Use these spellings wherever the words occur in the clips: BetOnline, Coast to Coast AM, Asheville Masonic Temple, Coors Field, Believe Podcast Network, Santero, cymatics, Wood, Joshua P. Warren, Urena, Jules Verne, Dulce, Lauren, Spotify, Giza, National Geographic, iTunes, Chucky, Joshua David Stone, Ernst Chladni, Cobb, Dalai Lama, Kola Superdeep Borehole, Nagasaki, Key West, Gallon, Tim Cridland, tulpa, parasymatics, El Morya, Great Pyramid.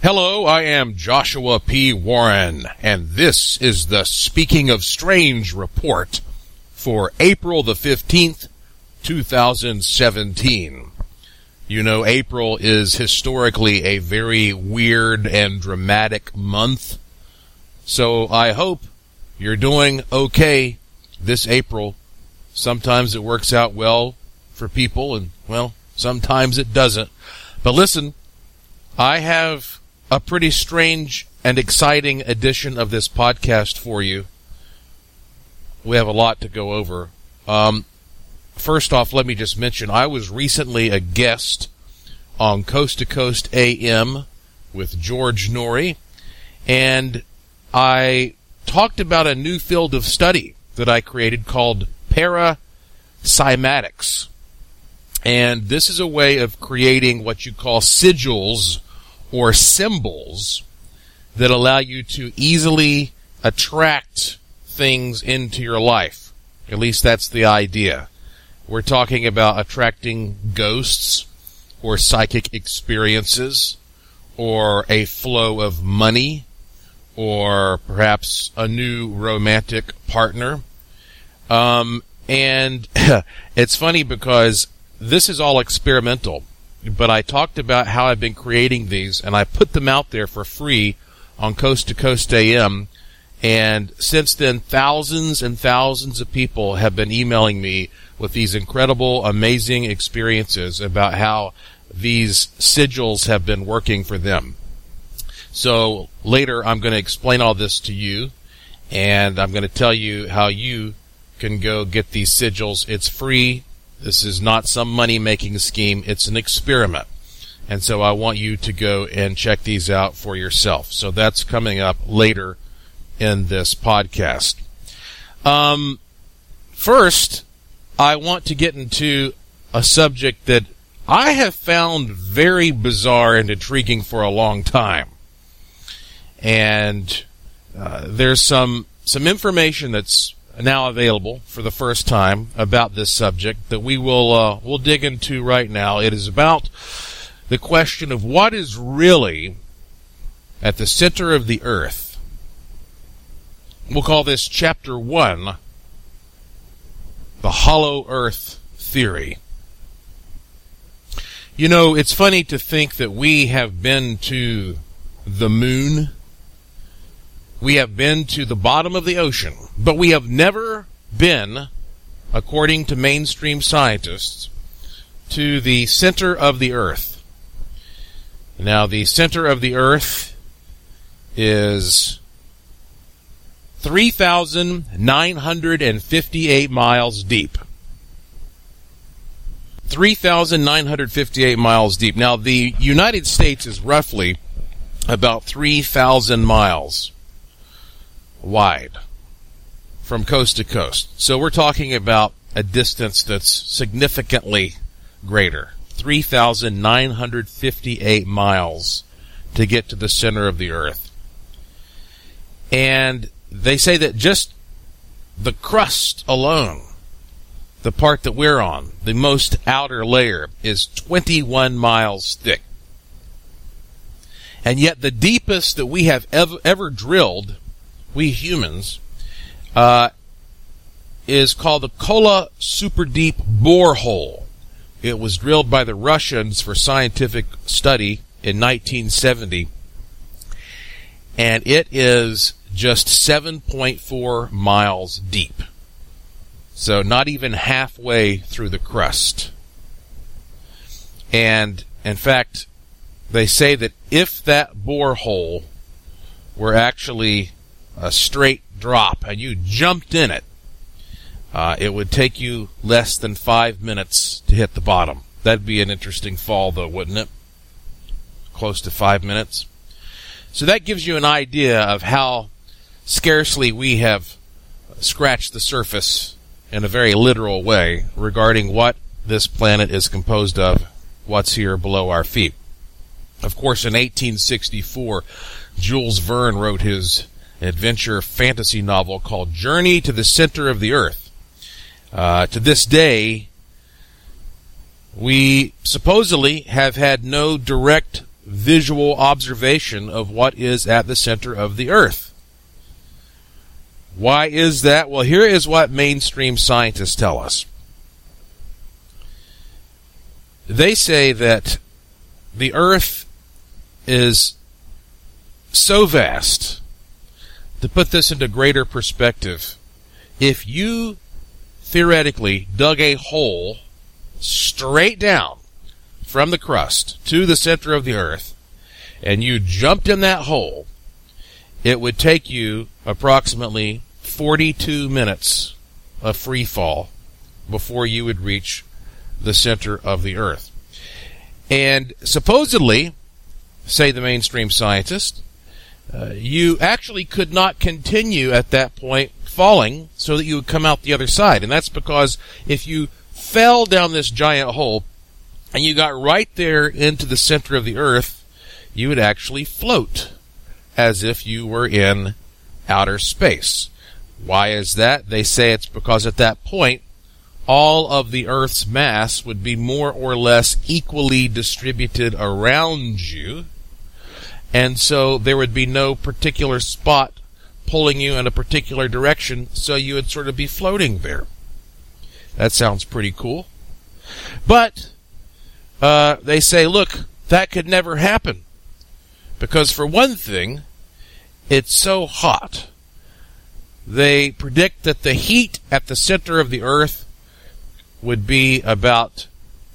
Hello, I am Joshua P. Warren, and this is the Speaking of Strange report for April the 15th, 2017. You know, April is historically a very weird and dramatic month, so I hope you're doing okay this April. Sometimes it works out well for people, and, well, sometimes it doesn't. But listen, I have a pretty strange and exciting edition of this podcast for you. We have a lot to go over. First off, let me just mention, I was recently a guest on Coast to Coast AM with George Noory, and I talked about a new field of study that I created called parasymatics. And this is a way of creating what you call sigils, or symbols, that allow you to easily attract things into your life. At least that's the idea. We're talking about attracting ghosts, or psychic experiences, or a flow of money, or perhaps a new romantic partner. And it's funny because this is all experimental. But I talked about how I've been creating these, and I put them out there for free on Coast to Coast AM. And since then, thousands and thousands of people have been emailing me with these incredible, amazing experiences about how these sigils have been working for them. So later, I'm going to explain all this to you, and I'm going to tell you how you can go get these sigils. It's free. This is not some money-making scheme. It's an experiment. And so I want you to go and check these out for yourself. So that's coming up later in this podcast. First, I want to get into a subject that I have found very bizarre and intriguing for a long time. And there's some information that's now available for the first time about this subject that we'll dig into right now. It is about the question of what is really at the center of the earth. We'll call this Chapter 1, the Hollow Earth Theory. You know, it's funny to think that we have been to the moon. We have been to the bottom of the ocean, but we have never been, according to mainstream scientists, to the center of the earth. Now, the center of the earth is 3,958 miles deep. 3,958 miles deep. Now, the United States is roughly about 3,000 miles wide from coast to coast. So we're talking about a distance that's significantly greater. 3,958 miles to get to the center of the earth. And they say that just the crust alone, the part that we're on, the most outer layer, is 21 miles thick. And yet the deepest that we have ever drilled, we humans, is called the Kola Superdeep Borehole. It was drilled by the Russians for scientific study in 1970, and it is just 7.4 miles deep. So not even halfway through the crust. And, in fact, they say that if that borehole were actually a straight drop, and you jumped in it, it would take you less than 5 minutes to hit the bottom. That'd be an interesting fall, though, wouldn't it? Close to 5 minutes. So that gives you an idea of how scarcely we have scratched the surface in a very literal way regarding what this planet is composed of, what's here below our feet. Of course, in 1864, Jules Verne wrote his adventure fantasy novel called Journey to the Center of the Earth. To this day, we supposedly have had no direct visual observation of what is at the center of the earth. Why is that? Well, here is what mainstream scientists tell us. They say that the earth is so vast. To put this into greater perspective, if you theoretically dug a hole straight down from the crust to the center of the earth, and you jumped in that hole, it would take you approximately 42 minutes of free fall before you would reach the center of the earth. And supposedly, say the mainstream scientist, you actually could not continue at that point falling so that you would come out the other side. And that's because if you fell down this giant hole and you got right there into the center of the earth, you would actually float as if you were in outer space. Why is that? They say it's because at that point, all of the earth's mass would be more or less equally distributed around you. And so there would be no particular spot pulling you in a particular direction, so you would sort of be floating there. That sounds pretty cool. But they say, look, that could never happen. Because for one thing, it's so hot. They predict that the heat at the center of the earth would be about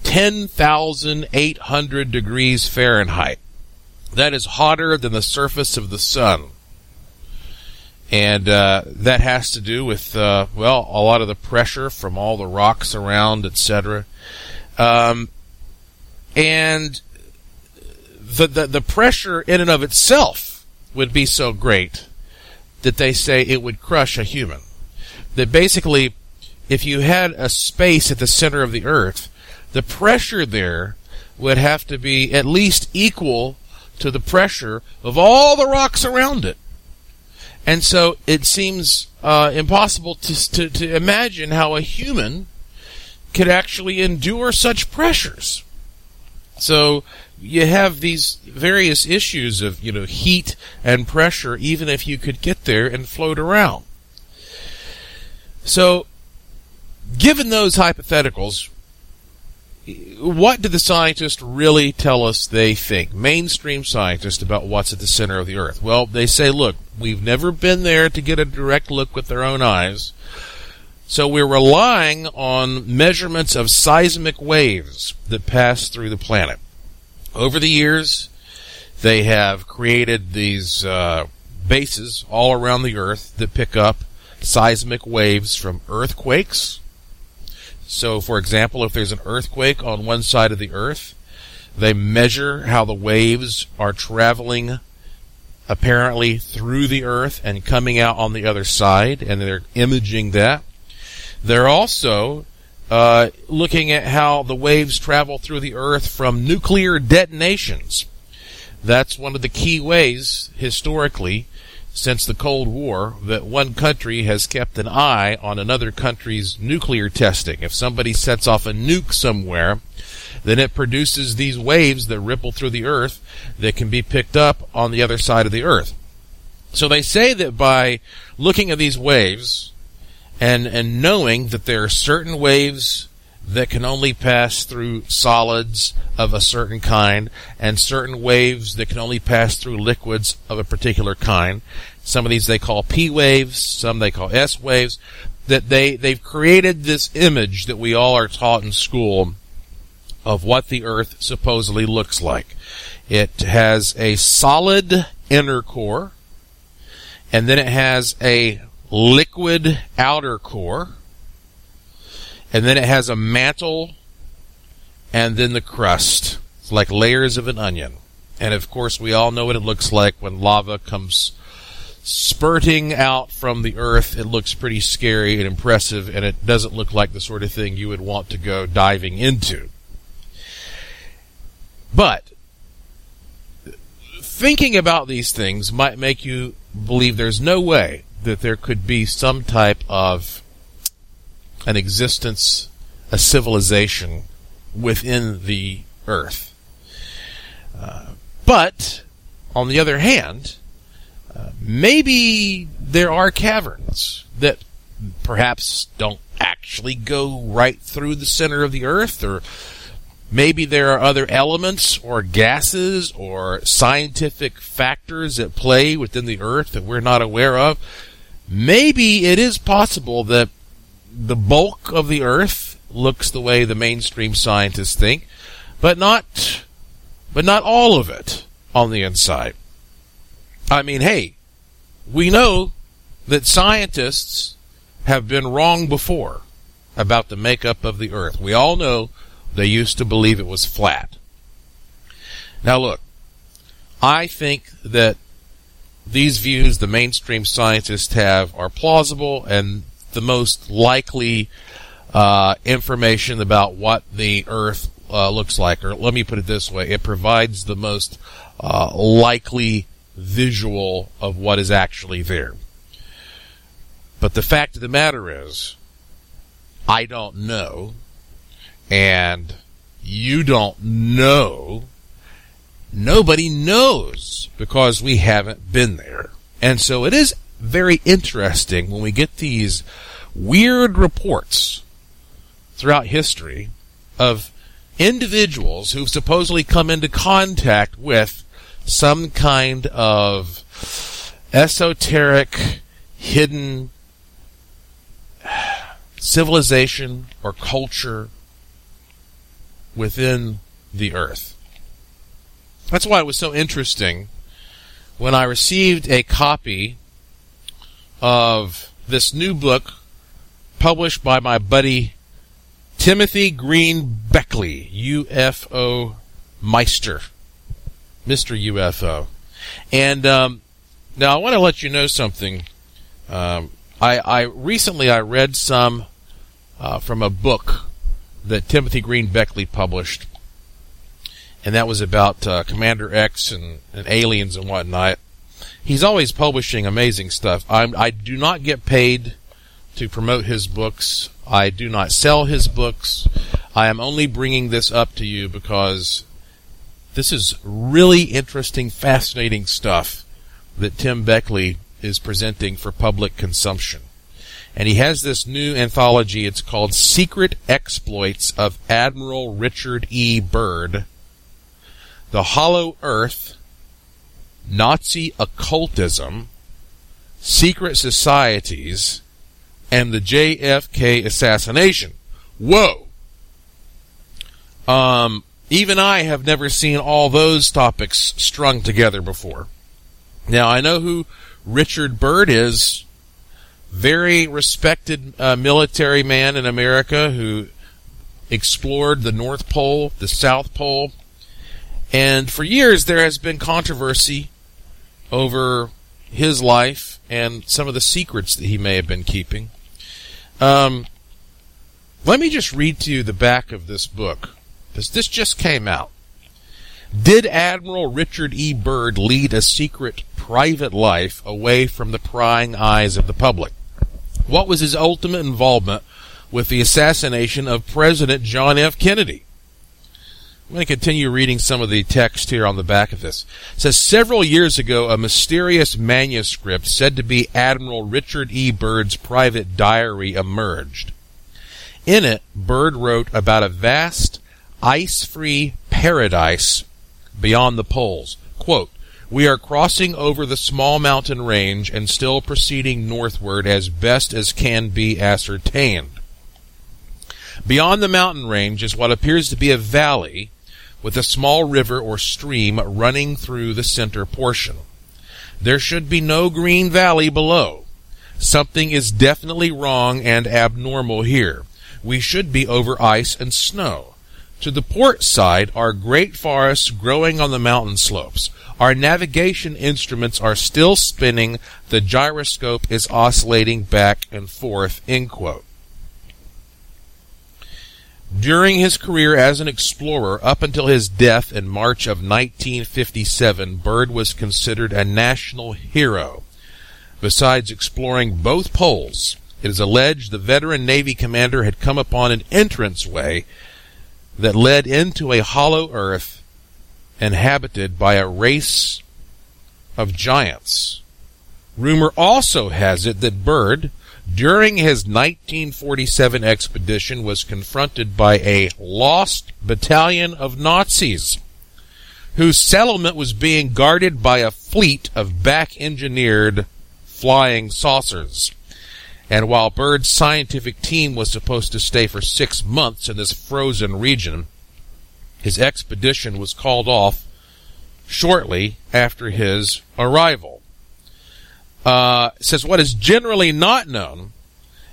10,800 degrees Fahrenheit. That is hotter than the surface of the sun. And that has to do with, a lot of the pressure from all the rocks around, etc. And the pressure in and of itself would be so great that they say it would crush a human. That basically, if you had a space at the center of the earth, the pressure there would have to be at least equal to the pressure of all the rocks around it. And so it seems impossible to imagine how a human could actually endure such pressures. So you have these various issues of, heat and pressure, even if you could get there and float around. So, given those hypotheticals, what do the scientists really tell us they think? Mainstream scientists about what's at the center of the earth. Well, they say, look, we've never been there to get a direct look with our own eyes, so we're relying on measurements of seismic waves that pass through the planet. Over the years, they have created these bases all around the earth that pick up seismic waves from earthquakes. So, for example, if there's an earthquake on one side of the earth, they measure how the waves are traveling apparently through the earth and coming out on the other side, and they're imaging that. They're also looking at how the waves travel through the earth from nuclear detonations. That's one of the key ways, historically, since the Cold War, that one country has kept an eye on another country's nuclear testing. If somebody sets off a nuke somewhere, then it produces these waves that ripple through the earth that can be picked up on the other side of the earth. So they say that by looking at these waves and knowing that there are certain waves that can only pass through solids of a certain kind, and certain waves that can only pass through liquids of a particular kind. Some of these they call P waves, some they call S waves, that they've created this image that we all are taught in school of what the earth supposedly looks like. It has a solid inner core, and then it has a liquid outer core, and then it has a mantle, and then the crust. It's like layers of an onion. And, of course, we all know what it looks like when lava comes spurting out from the earth. It looks pretty scary and impressive, and it doesn't look like the sort of thing you would want to go diving into. But thinking about these things might make you believe there's no way that there could be some type of an existence, a civilization within the earth. But, on the other hand, maybe there are caverns that perhaps don't actually go right through the center of the earth, or maybe there are other elements or gases or scientific factors at play within the earth that we're not aware of. Maybe it is possible that the bulk of the earth looks the way the mainstream scientists think, but not all of it on the inside. I mean, hey, we know that scientists have been wrong before about the makeup of the earth. We all know they used to believe it was flat. Now look, I think that these views the mainstream scientists have are plausible, and the most likely information about what the earth looks like, or let me put it this way, it provides the most likely visual of what is actually there. But the fact of the matter is, I don't know, and you don't know. Nobody knows, because we haven't been there. And so it is very interesting when we get these weird reports throughout history of individuals who've supposedly come into contact with some kind of esoteric, hidden civilization or culture within the earth. That's why it was so interesting when I received a copy of this new book published by my buddy Timothy Green Beckley, UFO Meister, Mr. UFO. And now I want to let you know something. I recently read some from a book that Timothy Green Beckley published, and that was about Commander X and aliens and whatnot. He's always publishing amazing stuff. I do not get paid to promote his books. I do not sell his books. I am only bringing this up to you because this is really interesting, fascinating stuff that Tim Beckley is presenting for public consumption. And he has this new anthology. It's called Secret Exploits of Admiral Richard E. Byrd, The Hollow Earth, Nazi Occultism, Secret Societies, and the JFK Assassination. Whoa! Even I have never seen all those topics strung together before. Now, I know who Richard Byrd is. Very respected military man in America who explored the North Pole, the South Pole. And for years there has been controversy over his life and some of the secrets that he may have been keeping. Let me just read to you the back of this book, because this just came out. Did Admiral Richard E. Byrd lead a secret private life away from the prying eyes of the public? What was his ultimate involvement with the assassination of President John F. Kennedy? I'm going to continue reading some of the text here on the back of this. It says, several years ago, a mysterious manuscript said to be Admiral Richard E. Byrd's private diary emerged. In it, Byrd wrote about a vast, ice-free paradise beyond the poles. Quote, we are crossing over the small mountain range and still proceeding northward as best as can be ascertained. Beyond the mountain range is what appears to be a valley with a small river or stream running through the center portion. There should be no green valley below. Something is definitely wrong and abnormal here. We should be over ice and snow. To the port side are great forests growing on the mountain slopes. Our navigation instruments are still spinning. The gyroscope is oscillating back and forth, end quote. During his career as an explorer, up until his death in March of 1957, Byrd was considered a national hero. Besides exploring both poles, it is alleged the veteran Navy commander had come upon an entranceway that led into a hollow earth inhabited by a race of giants. Rumor also has it that Byrd, during his 1947 expedition, was confronted by a lost battalion of Nazis, whose settlement was being guarded by a fleet of back-engineered flying saucers. And while Byrd's scientific team was supposed to stay for 6 months in this frozen region, his expedition was called off shortly after his arrival. Says what is generally not known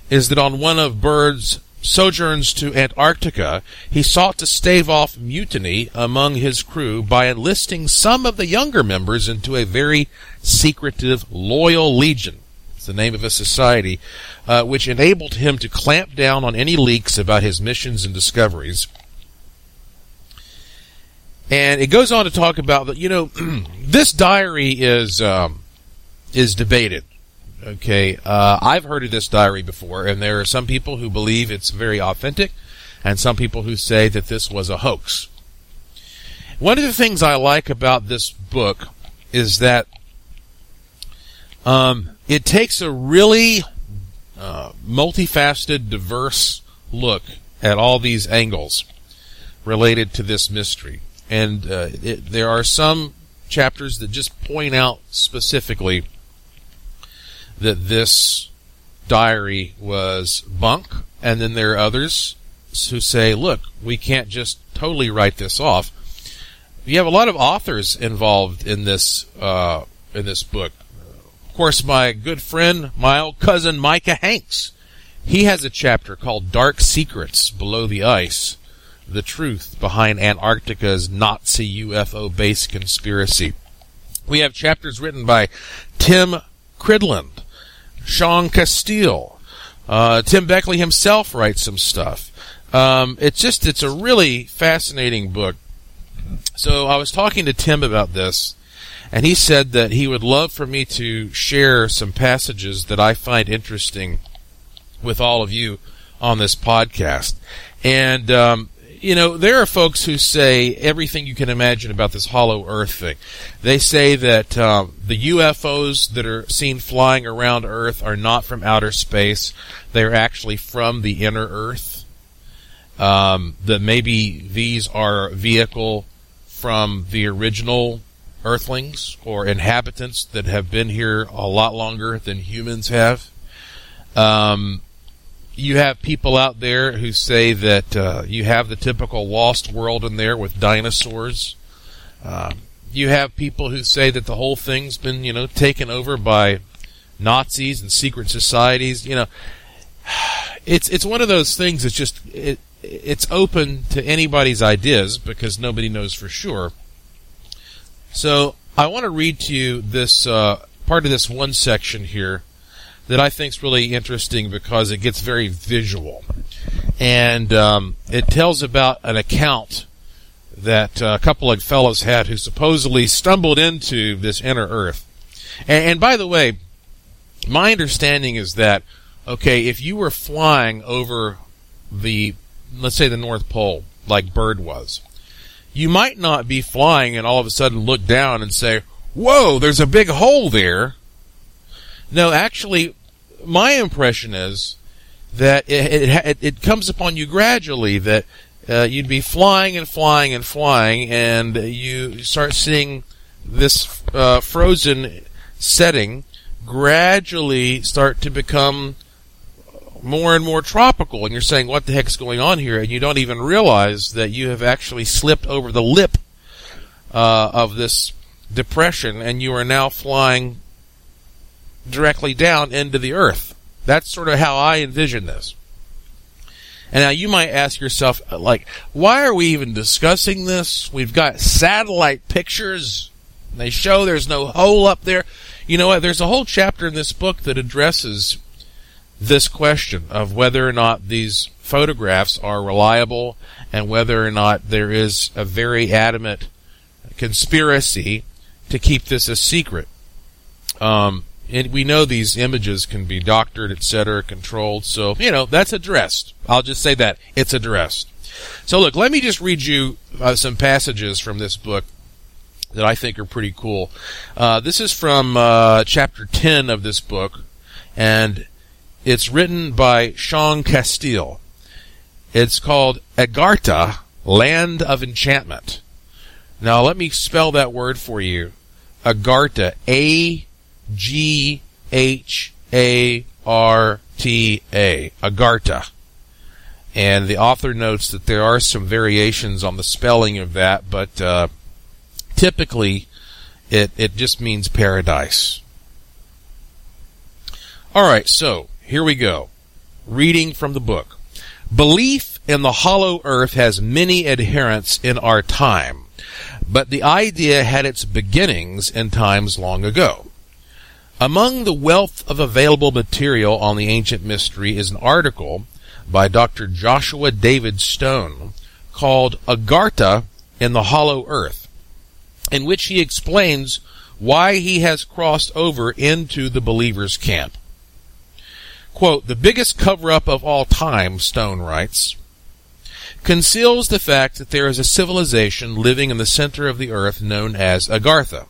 is that on one of Byrd's sojourns to Antarctica, he sought to stave off mutiny among his crew by enlisting some of the younger members into a very secretive Loyal Legion. It's the name of a society, which enabled him to clamp down on any leaks about his missions and discoveries. And it goes on to talk about that. You know, this diary is debated. Okay, I've heard of this diary before, and there are some people who believe it's very authentic, and some people who say that this was a hoax. One of the things I like about this book is that it takes a really multifaceted, diverse look at all these angles related to this mystery. And there are some chapters that just point out specifically that this diary was bunk, and then there are others who say, look, we can't just totally write this off. You have a lot of authors involved in this book. Of course, my good friend, my old cousin Micah Hanks, he has a chapter called Dark Secrets Below the Ice: The Truth Behind Antarctica's Nazi UFO-Based Conspiracy. We have chapters written by Tim Cridland, Sean Castile. Tim Beckley himself writes some stuff. It's a really fascinating book. So I was talking to Tim about this, and he said that he would love for me to share some passages that I find interesting with all of you on this podcast. And you know, there are folks who say everything you can imagine about this hollow earth thing. They say that the UFOs that are seen flying around Earth are not from outer space. They're actually from the inner Earth. That maybe these are a vehicle from the original Earthlings or inhabitants that have been here a lot longer than humans have. You have people out there who say that you have the typical lost world in there with dinosaurs. You have people who say that the whole thing's been, you know, taken over by Nazis and secret societies. You know, it's one of those things that's just it's open to anybody's ideas because nobody knows for sure. So I want to read to you this part of this one section here that I think is really interesting because it gets very visual. And it tells about an account that a couple of fellows had who supposedly stumbled into this inner Earth. And by the way, my understanding is that, okay, if you were flying over the, let's say the North Pole, like Byrd was, you might not be flying and all of a sudden look down and say, whoa, there's a big hole there. No, actually, my impression is that it comes upon you gradually, that you'd be flying and flying and flying, and you start seeing this frozen setting gradually start to become more and more tropical, and you're saying, what the heck's going on here? And you don't even realize that you have actually slipped over the lip of this depression, and you are now flying directly down into the earth. That's sort of how I envision this. And now you might ask yourself, like, why are we even discussing this? We've got satellite pictures. They show there's no hole up there. You know what? There's a whole chapter in this book that addresses this question of whether or not these photographs are reliable and whether or not there is a very adamant conspiracy to keep this a secret. And we know these images can be doctored, etc., controlled. So, you know, that's addressed. I'll just say that. It's addressed. So, look, let me just read you some passages from this book that I think are pretty cool. This is from chapter 10 of this book, and it's written by Sean Castile. It's called Agartha, Land of Enchantment. Now, let me spell that word for you. Agartha, A-G-H-A-R-T-A, Agartha. And the author notes that there are some variations on the spelling of that, but typically it just means paradise. All right, so here we go. Reading from the book. Belief in the hollow earth has many adherents in our time, but the idea had its beginnings in times long ago. Among the wealth of available material on the ancient mystery is an article by Dr. Joshua David Stone called Agartha in the Hollow Earth, in which he explains why he has crossed over into the believer's camp. Quote, the biggest cover-up of all time, Stone writes, conceals the fact that there is a civilization living in the center of the earth known as Agartha.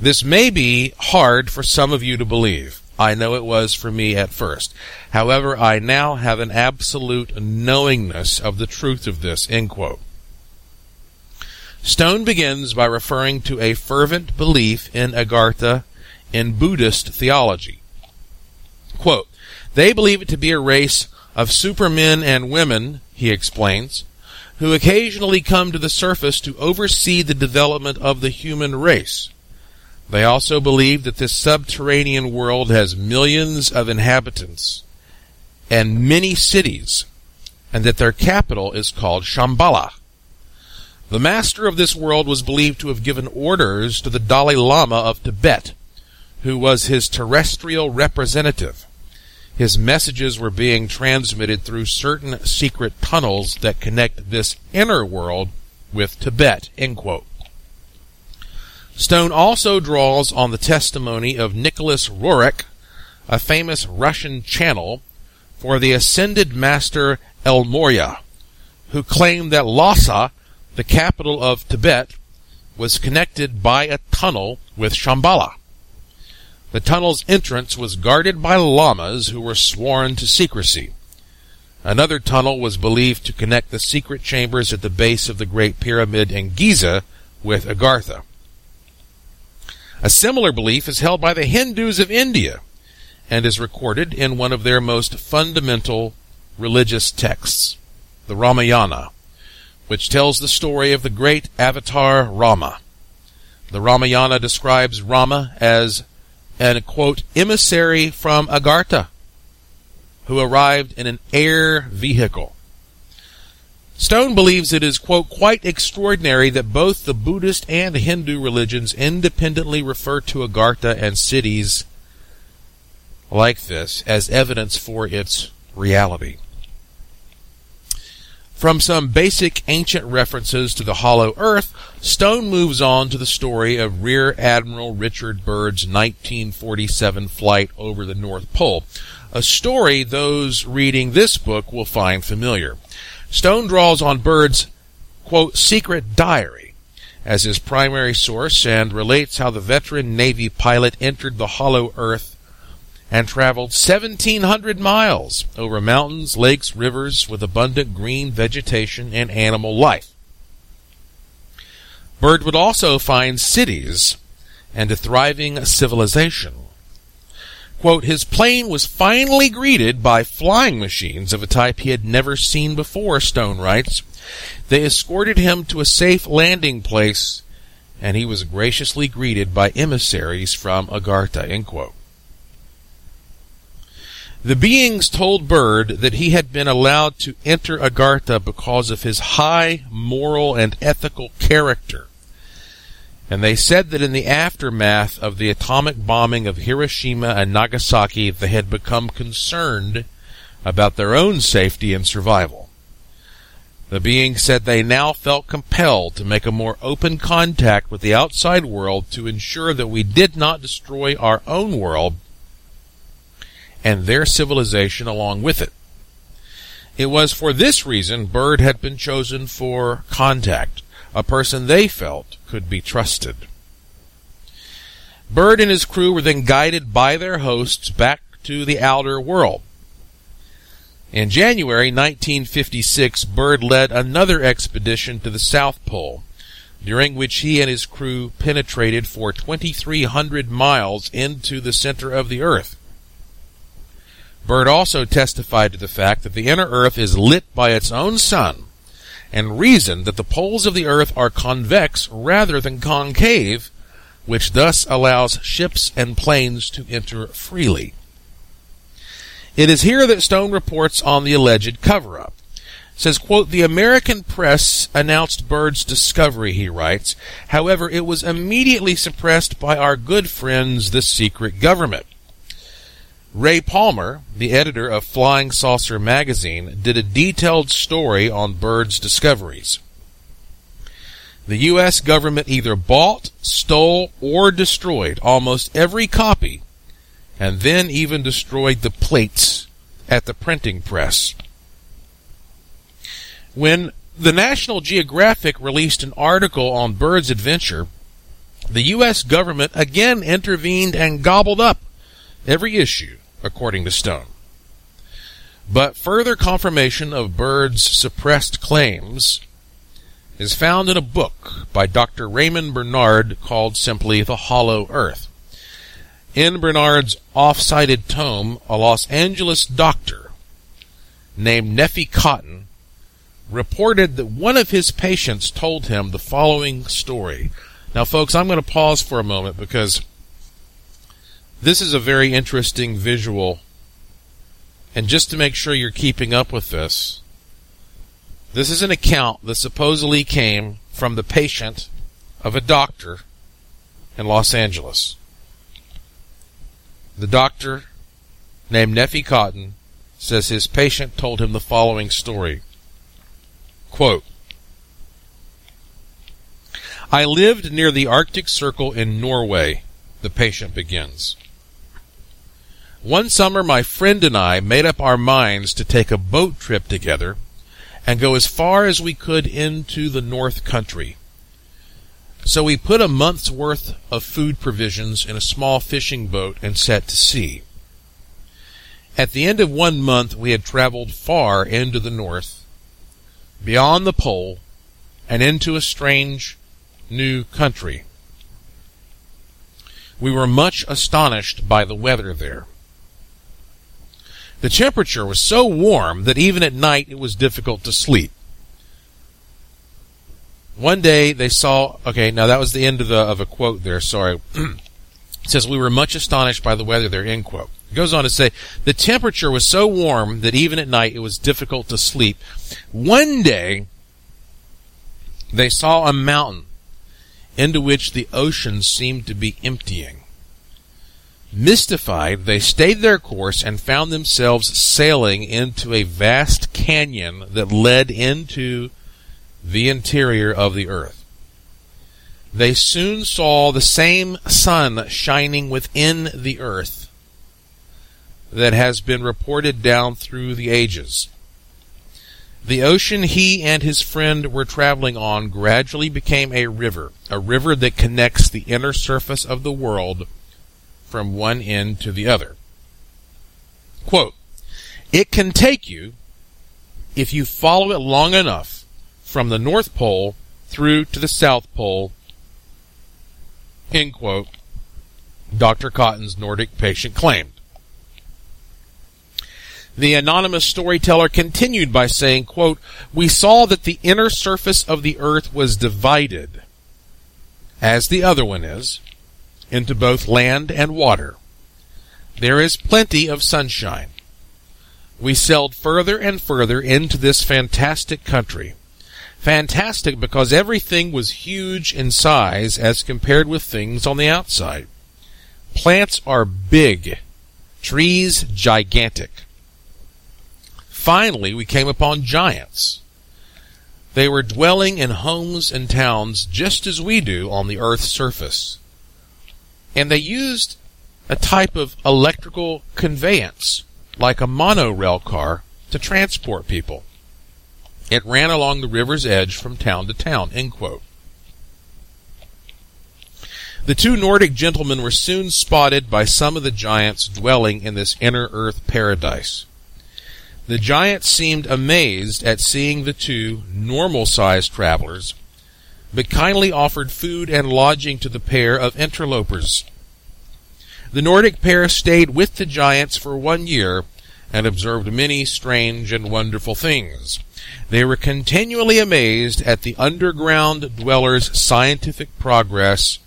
This may be hard for some of you to believe. I know it was for me at first. However, I now have an absolute knowingness of the truth of this, end quote. Stone begins by referring to a fervent belief in Agartha in Buddhist theology. Quote, they believe it to be a race of supermen and women, he explains, who occasionally come to the surface to oversee the development of the human race. They also believe that this subterranean world has millions of inhabitants and many cities, and that their capital is called Shambhala. The master of this world was believed to have given orders to the Dalai Lama of Tibet, who was his terrestrial representative. His messages were being transmitted through certain secret tunnels that connect this inner world with Tibet, end quote. Stone also draws on the testimony of Nicholas Roerich, a famous Russian channel, for the ascended master El Morya, who claimed that Lhasa, the capital of Tibet, was connected by a tunnel with Shambhala. The tunnel's entrance was guarded by llamas who were sworn to secrecy. Another tunnel was believed to connect the secret chambers at the base of the Great Pyramid in Giza with Agartha. A similar belief is held by the Hindus of India and is recorded in one of their most fundamental religious texts, the Ramayana, which tells the story of the great avatar Rama. The Ramayana describes Rama as an, quote, emissary from Agartha, who arrived in an air vehicle. Stone believes it is, quote, quite extraordinary that both the Buddhist and Hindu religions independently refer to Agartha and cities like this as evidence for its reality. From some basic ancient references to the hollow earth, Stone moves on to the story of Rear Admiral Richard Byrd's 1947 flight over the North Pole, a story those reading this book will find familiar. Stone draws on Byrd's, quote, secret diary as his primary source and relates how the veteran Navy pilot entered the hollow earth and traveled 1,700 miles over mountains, lakes, rivers with abundant green vegetation and animal life. Byrd would also find cities and a thriving civilization. Quote, his plane was finally greeted by flying machines of a type he had never seen before, Stone writes. They escorted him to a safe landing place, and he was graciously greeted by emissaries from Agartha, end quote. The beings told Byrd that he had been allowed to enter Agartha because of his high moral and ethical character. And they said that in the aftermath of the atomic bombing of Hiroshima and Nagasaki, they had become concerned about their own safety and survival. The beings said they now felt compelled to make a more open contact with the outside world to ensure that we did not destroy our own world and their civilization along with it. It was for this reason Byrd had been chosen for contact. a person they felt could be trusted. Byrd and his crew were then guided by their hosts back to the outer world. In January 1956, Byrd led another expedition to the South Pole, during which he and his crew penetrated for 2,300 miles into the center of the Earth. Byrd also testified to the fact that the inner Earth is lit by its own sun, and reasoned that the poles of the Earth are convex rather than concave, which thus allows ships and planes to enter freely. It is here that Stone reports on the alleged cover-up. It says, quote, "The American press announced Byrd's discovery," he writes. "However, it was immediately suppressed by our good friends, the secret government." Ray Palmer, the editor of Flying Saucer magazine, did a detailed story on Byrd's discoveries. The U.S. government either bought, stole, or destroyed almost every copy, and then even destroyed the plates at the printing press. When the National Geographic released an article on Byrd's adventure, the U.S. government again intervened and gobbled up every issue, according to Stone. But further confirmation of Byrd's suppressed claims is found in a book by Dr. Raymond Bernard called simply The Hollow Earth. In Bernard's off-cited tome, a Los Angeles doctor named Nephi Cotton reported that one of his patients told him the following story. Now, folks, I'm going to pause for a moment because this is a very interesting visual. And just to make sure you're keeping up with this, this is an account that supposedly came from the patient of a doctor in Los Angeles. The doctor, named Nephi Cotton, says his patient told him the following story. Quote, "I lived near the Arctic Circle in Norway," the patient begins. "One summer my friend and I made up our minds to take a boat trip together and go as far as we could into the North Country. So we put a month's worth of food provisions in a small fishing boat and set to sea. At the end of 1 month, we had traveled far into the north, beyond the pole, and into a strange new country. We were much astonished by the weather there. The temperature was so warm that even at night it was difficult to sleep. One day they saw..." Okay, now that was the end of a quote there, sorry. It says, "We were much astonished by the weather there," end quote. It goes on to say, "The temperature was so warm that even at night it was difficult to sleep. One day they saw a mountain into which the ocean seemed to be emptying. Mystified, they stayed their course and found themselves sailing into a vast canyon that led into the interior of the earth. They soon saw the same sun shining within the earth that has been reported down through the ages. The ocean he and his friend were traveling on gradually became a river that connects the inner surface of the world from one end to the other." Quote, "It can take you, if you follow it long enough, from the North Pole through to the South Pole," end quote, Dr. Cotton's Nordic patient claimed. The anonymous storyteller continued by saying, quote, "We saw that the inner surface of the earth was divided, as the other one is, into both land and water. There is plenty of sunshine. We sailed further and further into this fantastic country. Fantastic because everything was huge in size as compared with things on the outside. Plants are big, trees gigantic. Finally, we came upon giants. They were dwelling in homes and towns just as we do on the earth's surface. And they used a type of electrical conveyance, like a monorail car, to transport people. It ran along the river's edge from town to town," end quote. The two Nordic gentlemen were soon spotted by some of the giants dwelling in this inner earth paradise. The giants seemed amazed at seeing the two normal-sized travelers, but kindly offered food and lodging to the pair of interlopers. The Nordic pair stayed with the giants for 1 year and observed many strange and wonderful things. They were continually amazed at the underground dwellers' scientific progress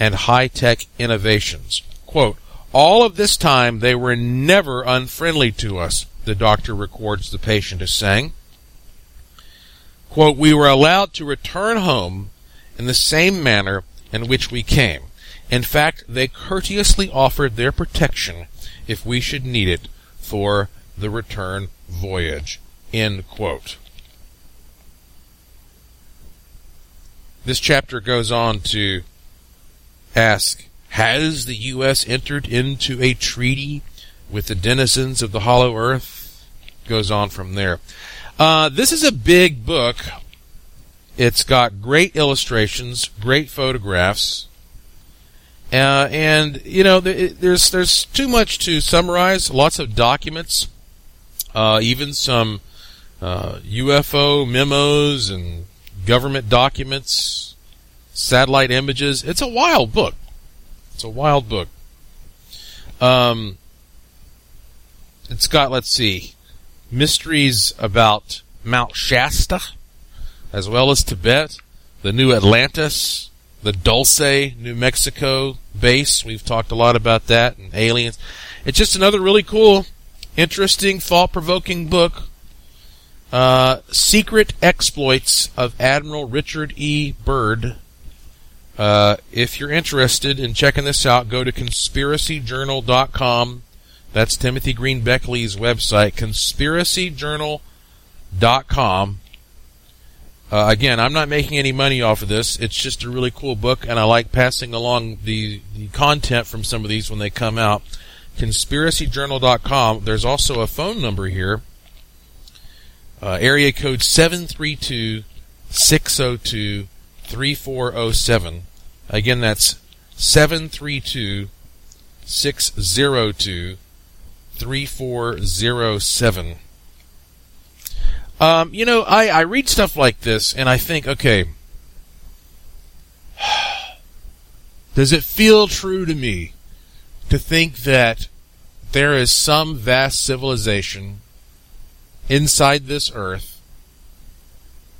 and high-tech innovations. Quote, all of this time they were never unfriendly to us, the doctor records the patient as saying. Quote, we were allowed to return home in the same manner in which we came. In fact, they courteously offered their protection if we should need it for the return voyage. End quote. This chapter goes on to ask, has the U.S. entered into a treaty with the denizens of the hollow earth? Goes on from there. This is a big book. It's got great illustrations, great photographs. And, you know, there's too much to summarize. Lots of documents, even some UFO memos and government documents, satellite images. It's a wild book. It's a wild book. It's got, let's see, mysteries about Mount Shasta, as well as Tibet, the New Atlantis, the Dulce, New Mexico base. We've talked a lot about that, and aliens. It's just another really cool, interesting, thought-provoking book. Secret Exploits of Admiral Richard E. Byrd. If you're interested in checking this out, go to conspiracyjournal.com. That's Timothy Green Beckley's website, conspiracyjournal.com. Again, I'm not making any money off of this. It's just a really cool book, and I like passing along the content from some of these when they come out. Conspiracyjournal.com. There's also a phone number here, area code 732-602-3407. Again, that's 732-602-3407. You know, I read stuff like this and I think, okay, does it feel true to me to think that there is some vast civilization inside this earth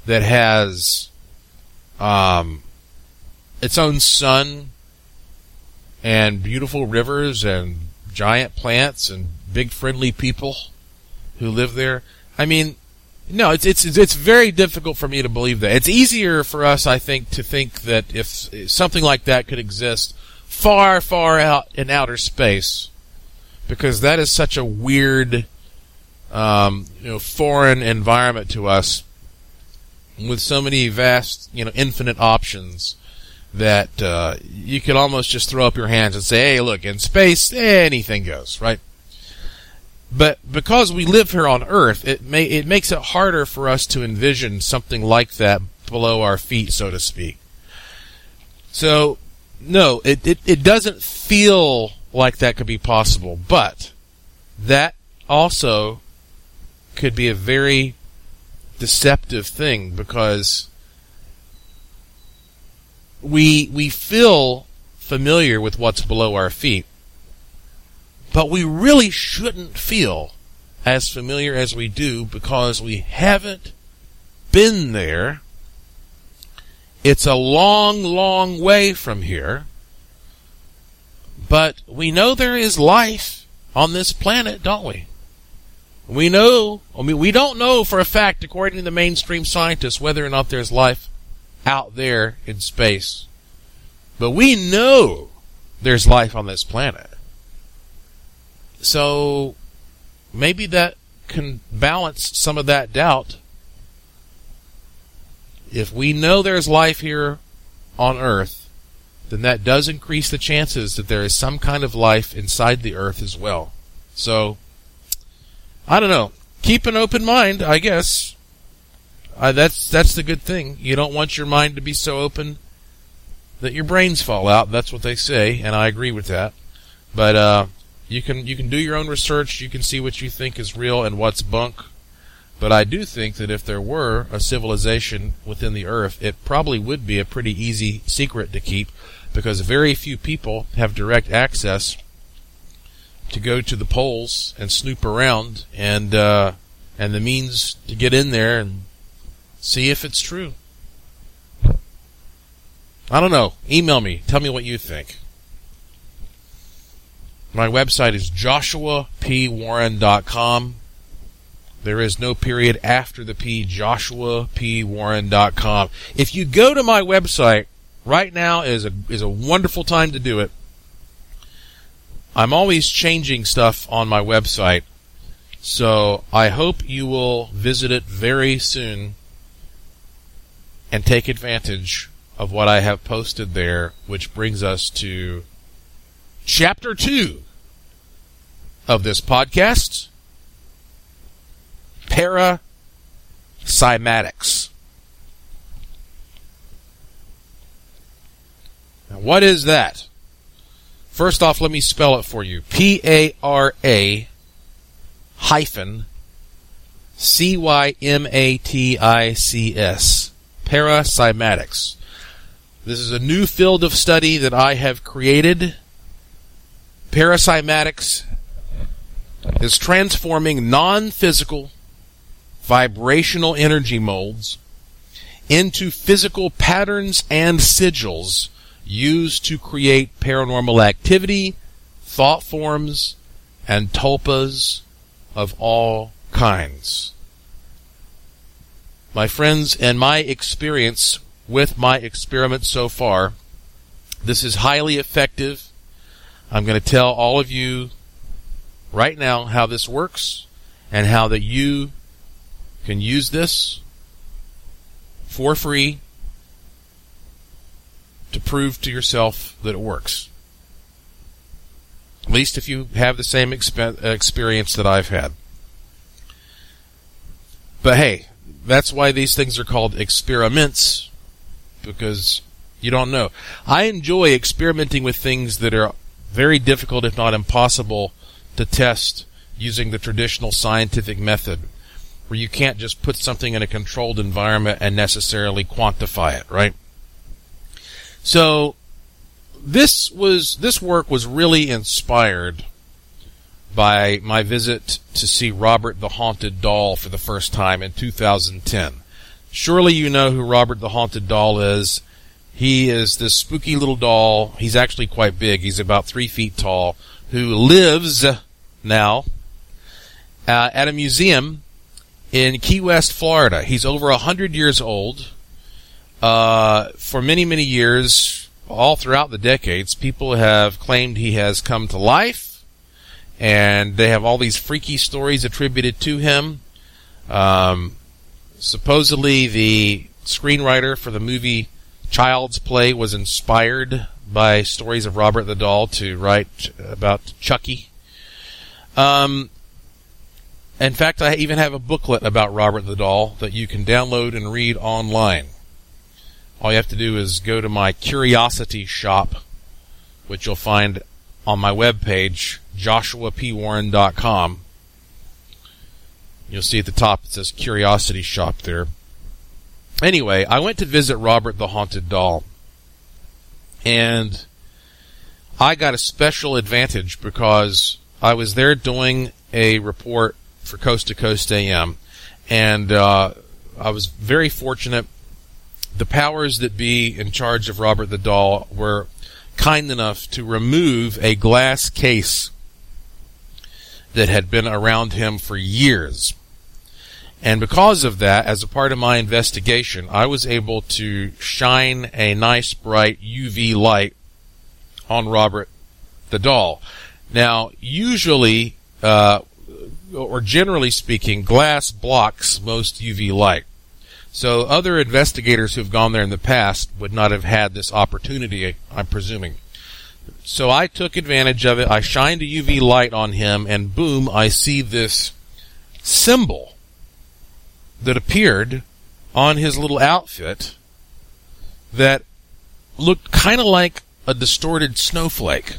that has its own sun and beautiful rivers and giant plants and big friendly people who live there? I mean, no, it's very difficult for me to believe that. It's easier for us, I think, to think that if something like that could exist far, far out in outer space, because that is such a weird, foreign environment to us, with so many vast, infinite options, that you could almost just throw up your hands and say, hey, look, in space, anything goes, right? But because we live here on Earth, it makes it harder for us to envision something like that below our feet, so to speak. So, no, it doesn't feel like that could be possible, but that also could be a very deceptive thing, because we feel familiar with what's below our feet, but we really shouldn't feel as familiar as we do, because we haven't been there. It's a long, long way from here, but we know there is life on this planet, don't we? We know, we don't know for a fact, according to the mainstream scientists, whether or not there's life out there in space, but we know there's life on this planet. So maybe that can balance some of that doubt. If we know there's life here on Earth, then that does increase the chances that there is some kind of life inside the Earth as well. So, I don't know. Keep an open mind, I guess. That's the good thing. You don't want your mind to be so open that your brains fall out. That's what they say, and I agree with that. But you can do your own research. You can see what you think is real and what's bunk. But I do think that if there were a civilization within the Earth, it probably would be a pretty easy secret to keep, because very few people have direct access to go to the poles and snoop around and the means to get in there and see if it's true. I don't know. Email me. Tell me what you think. My website is joshuapwarren.com. There is no period after the P, joshuapwarren.com. If you go to my website, right now is a wonderful time to do it. I'm always changing stuff on my website, so I hope you will visit it very soon and take advantage of what I have posted there, which brings us to Chapter 2 of this podcast, Parasymatics. Now, what is that? First off, let me spell it for you. P-A-R-A-hyphen-C-Y-M-A-T-I-C-S. Parasymatics. This is a new field of study that I have created. Parasymatics is transforming non-physical vibrational energy molds into physical patterns and sigils used to create paranormal activity, thought forms, and tulpas of all kinds. My friends, in my experience with my experiment so far, this is highly effective. I'm going to tell all of you right now how this works and how that you can use this for free to prove to yourself that it works. At least if you have the same experience that I've had. But hey, that's why these things are called experiments, because you don't know. I enjoy experimenting with things that are very difficult, if not impossible, to test using the traditional scientific method, where you can't just put something in a controlled environment and necessarily quantify it, right? So this work was really inspired by my visit to see Robert the Haunted Doll for the first time in 2010. Surely you know who Robert the Haunted Doll is. He is this spooky little doll. He's actually quite big. He's about 3 feet tall, who lives now at a museum in Key West, Florida. He's over 100 years old. For many, many years, all throughout the decades, people have claimed he has come to life, and they have all these freaky stories attributed to him. Supposedly, the screenwriter for the movie Child's Play was inspired by stories of Robert the Doll to write about Chucky. In fact, I even have a booklet about Robert the Doll that you can download and read online. All you have to do is go to my Curiosity Shop, which you'll find on my webpage, joshuapwarren.com. You'll see at the top it says Curiosity Shop there. Anyway, I went to visit Robert the Haunted Doll, and I got a special advantage because I was there doing a report for Coast to Coast AM, and I was very fortunate. The powers that be in charge of Robert the Doll were kind enough to remove a glass case that had been around him for years. And because of that, as a part of my investigation, I was able to shine a nice bright UV light on Robert the Doll. Now, usually, or generally speaking, glass blocks most UV light. So other investigators who've gone there in the past would not have had this opportunity, I'm presuming. So I took advantage of it. I shined a UV light on him, and boom, I see this symbol that appeared on his little outfit that looked kind of like a distorted snowflake,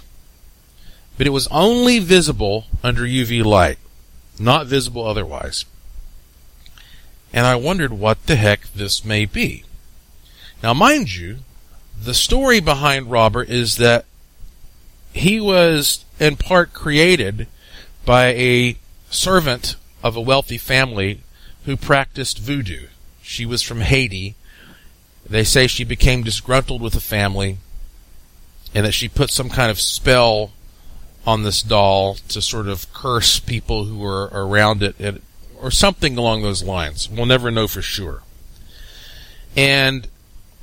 but it was only visible under UV light, not visible otherwise. And I wondered what the heck this may be. Now, mind you, the story behind Robert is that he was in part created by a servant of a wealthy family who practiced voodoo. She was from Haiti. They say she became disgruntled with the family and that she put some kind of spell on this doll to sort of curse people who were around it or something along those lines. We'll never know for sure. And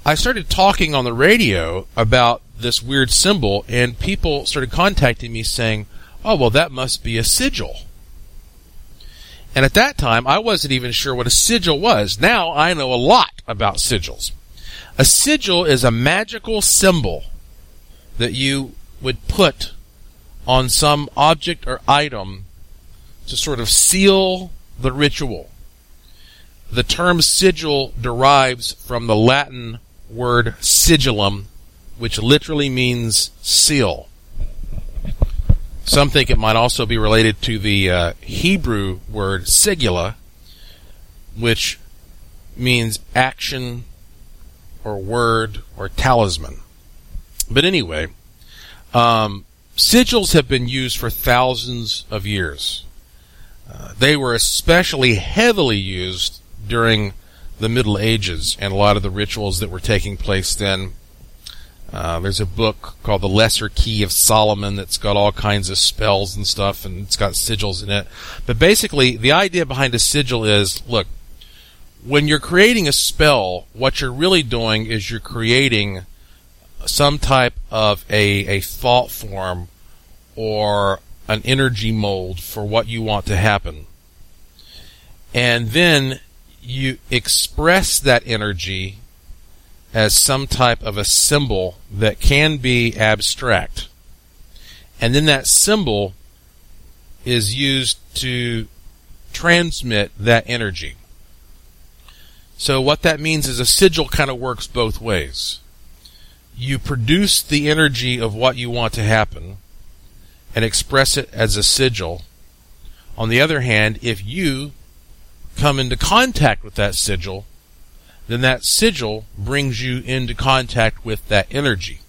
I started talking on the radio about this weird symbol, and people started contacting me saying, oh, well, that must be a sigil. And at that time, I wasn't even sure what a sigil was. Now I know a lot about sigils. A sigil is a magical symbol that you would put on some object or item to sort of seal the ritual. The term sigil derives from the Latin word sigillum, which literally means seal. Some think it might also be related to the Hebrew word sigila, which means action or word or talisman. But anyway, sigils have been used for thousands of years. They were especially heavily used during the Middle Ages and a lot of the rituals that were taking place then. There's a book called The Lesser Key of Solomon that's got all kinds of spells and stuff, and it's got sigils in it. But basically, the idea behind a sigil is, look, when you're creating a spell, what you're really doing is you're creating some type of a thought form or an energy mold for what you want to happen. And then you express that energy as some type of a symbol that can be abstract. And then that symbol is used to transmit that energy. So what that means is a sigil kind of works both ways. You produce the energy of what you want to happen and express it as a sigil. On the other hand, if you come into contact with that sigil, then that sigil brings you into contact with that energy.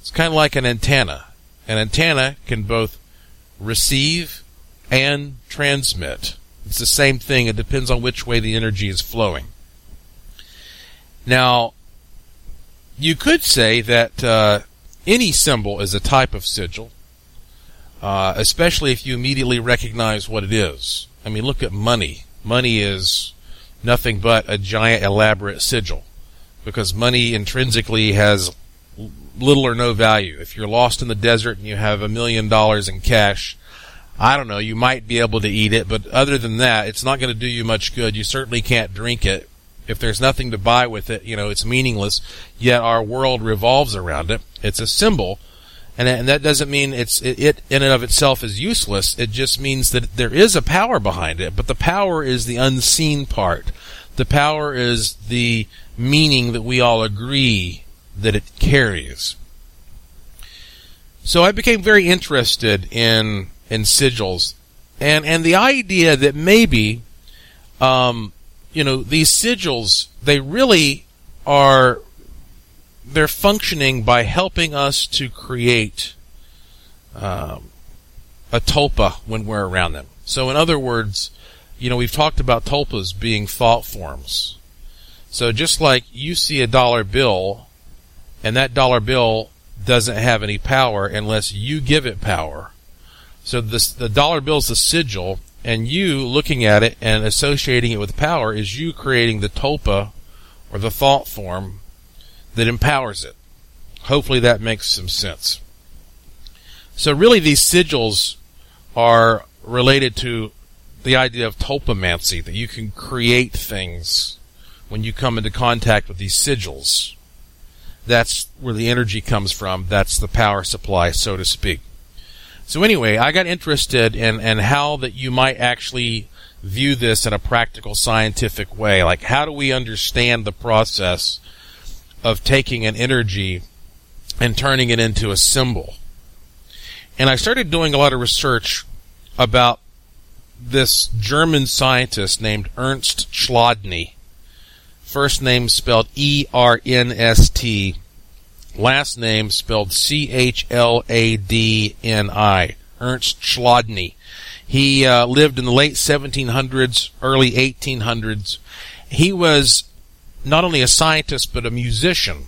It's kind of like an antenna. An antenna can both receive and transmit. It's the same thing. It depends on which way the energy is flowing. Now, you could say that any symbol is a type of sigil, especially if you immediately recognize what it is. I mean, look at money. Money is nothing but a giant elaborate sigil, because money intrinsically has little or no value. If you're lost in the desert and you have $1 million in cash, I don't know, you might be able to eat it, but other than that, it's not going to do you much good. You certainly can't drink it. If there's nothing to buy with it, you know, it's meaningless, yet our world revolves around it. It's a symbol, and that doesn't mean it in and of itself is useless. It just means that there is a power behind it, but the power is the unseen part. The power is the meaning that we all agree that it carries. So I became very interested in sigils, and the idea that maybe, these sigils, they really are, they're functioning by helping us to create a tulpa when we're around them. So in other words, you know, we've talked about tulpas being thought forms. So just like you see a dollar bill, and that dollar bill doesn't have any power unless you give it power. So the dollar bill's the sigil, and you looking at it and associating it with power is you creating the tulpa or the thought form that empowers it. Hopefully that makes some sense. So really these sigils are related to the idea of tulpomancy, that you can create things when you come into contact with these sigils. That's where the energy comes from. That's the power supply, so to speak. So anyway, I got interested in how that you might actually view this in a practical scientific way. Like, how do we understand the process of taking an energy and turning it into a symbol. And I started doing a lot of research about this German scientist named Ernst Chladni. First name spelled E-R-N-S-T, last name spelled C-H-L-A-D-N-I, Ernst Chladni. He lived in the late 1700s, early 1800s. He was not only a scientist but a musician.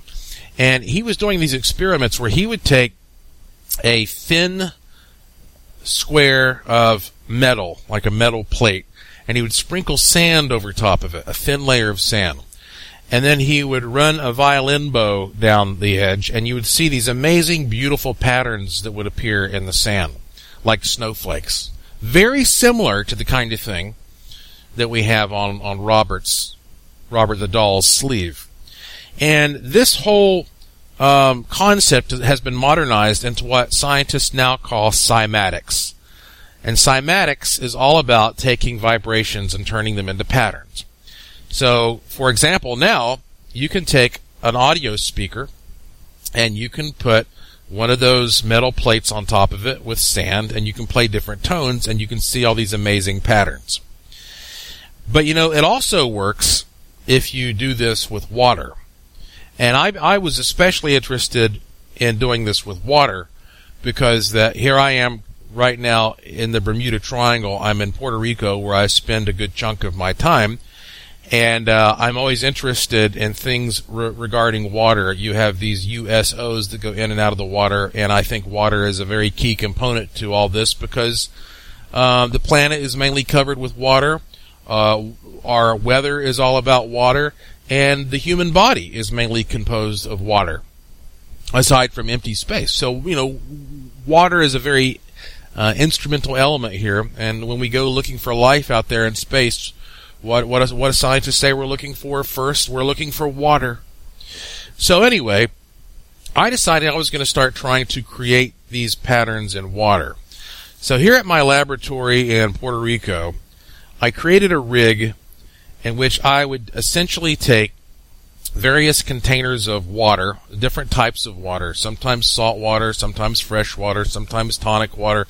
And he was doing these experiments where he would take a thin square of metal, like a metal plate, and he would sprinkle sand over top of it, a thin layer of sand. And then he would run a violin bow down the edge, and you would see these amazing, beautiful patterns that would appear in the sand, like snowflakes. Very similar to the kind of thing that we have on Robert the Doll's sleeve. And this whole concept has been modernized into what scientists now call cymatics. And cymatics is all about taking vibrations and turning them into patterns. So, for example, now you can take an audio speaker and you can put one of those metal plates on top of it with sand, and you can play different tones and you can see all these amazing patterns. But, you know, it also works if you do this with water. And I was especially interested in doing this with water because here I am right now in the Bermuda Triangle. I'm in Puerto Rico where I spend a good chunk of my time. And I'm always interested in things regarding water. You have these USOs that go in and out of the water, and I think water is a very key component to all this because the planet is mainly covered with water. Our weather is all about water, and the human body is mainly composed of water, aside from empty space. So, you know, water is a very instrumental element here, and when we go looking for life out there in space, what do scientists say we're looking for first? We're looking for water. So anyway, I decided I was going to start trying to create these patterns in water. So here at my laboratory in Puerto Rico, I created a rig in which I would essentially take various containers of water, different types of water, sometimes salt water, sometimes fresh water, sometimes tonic water,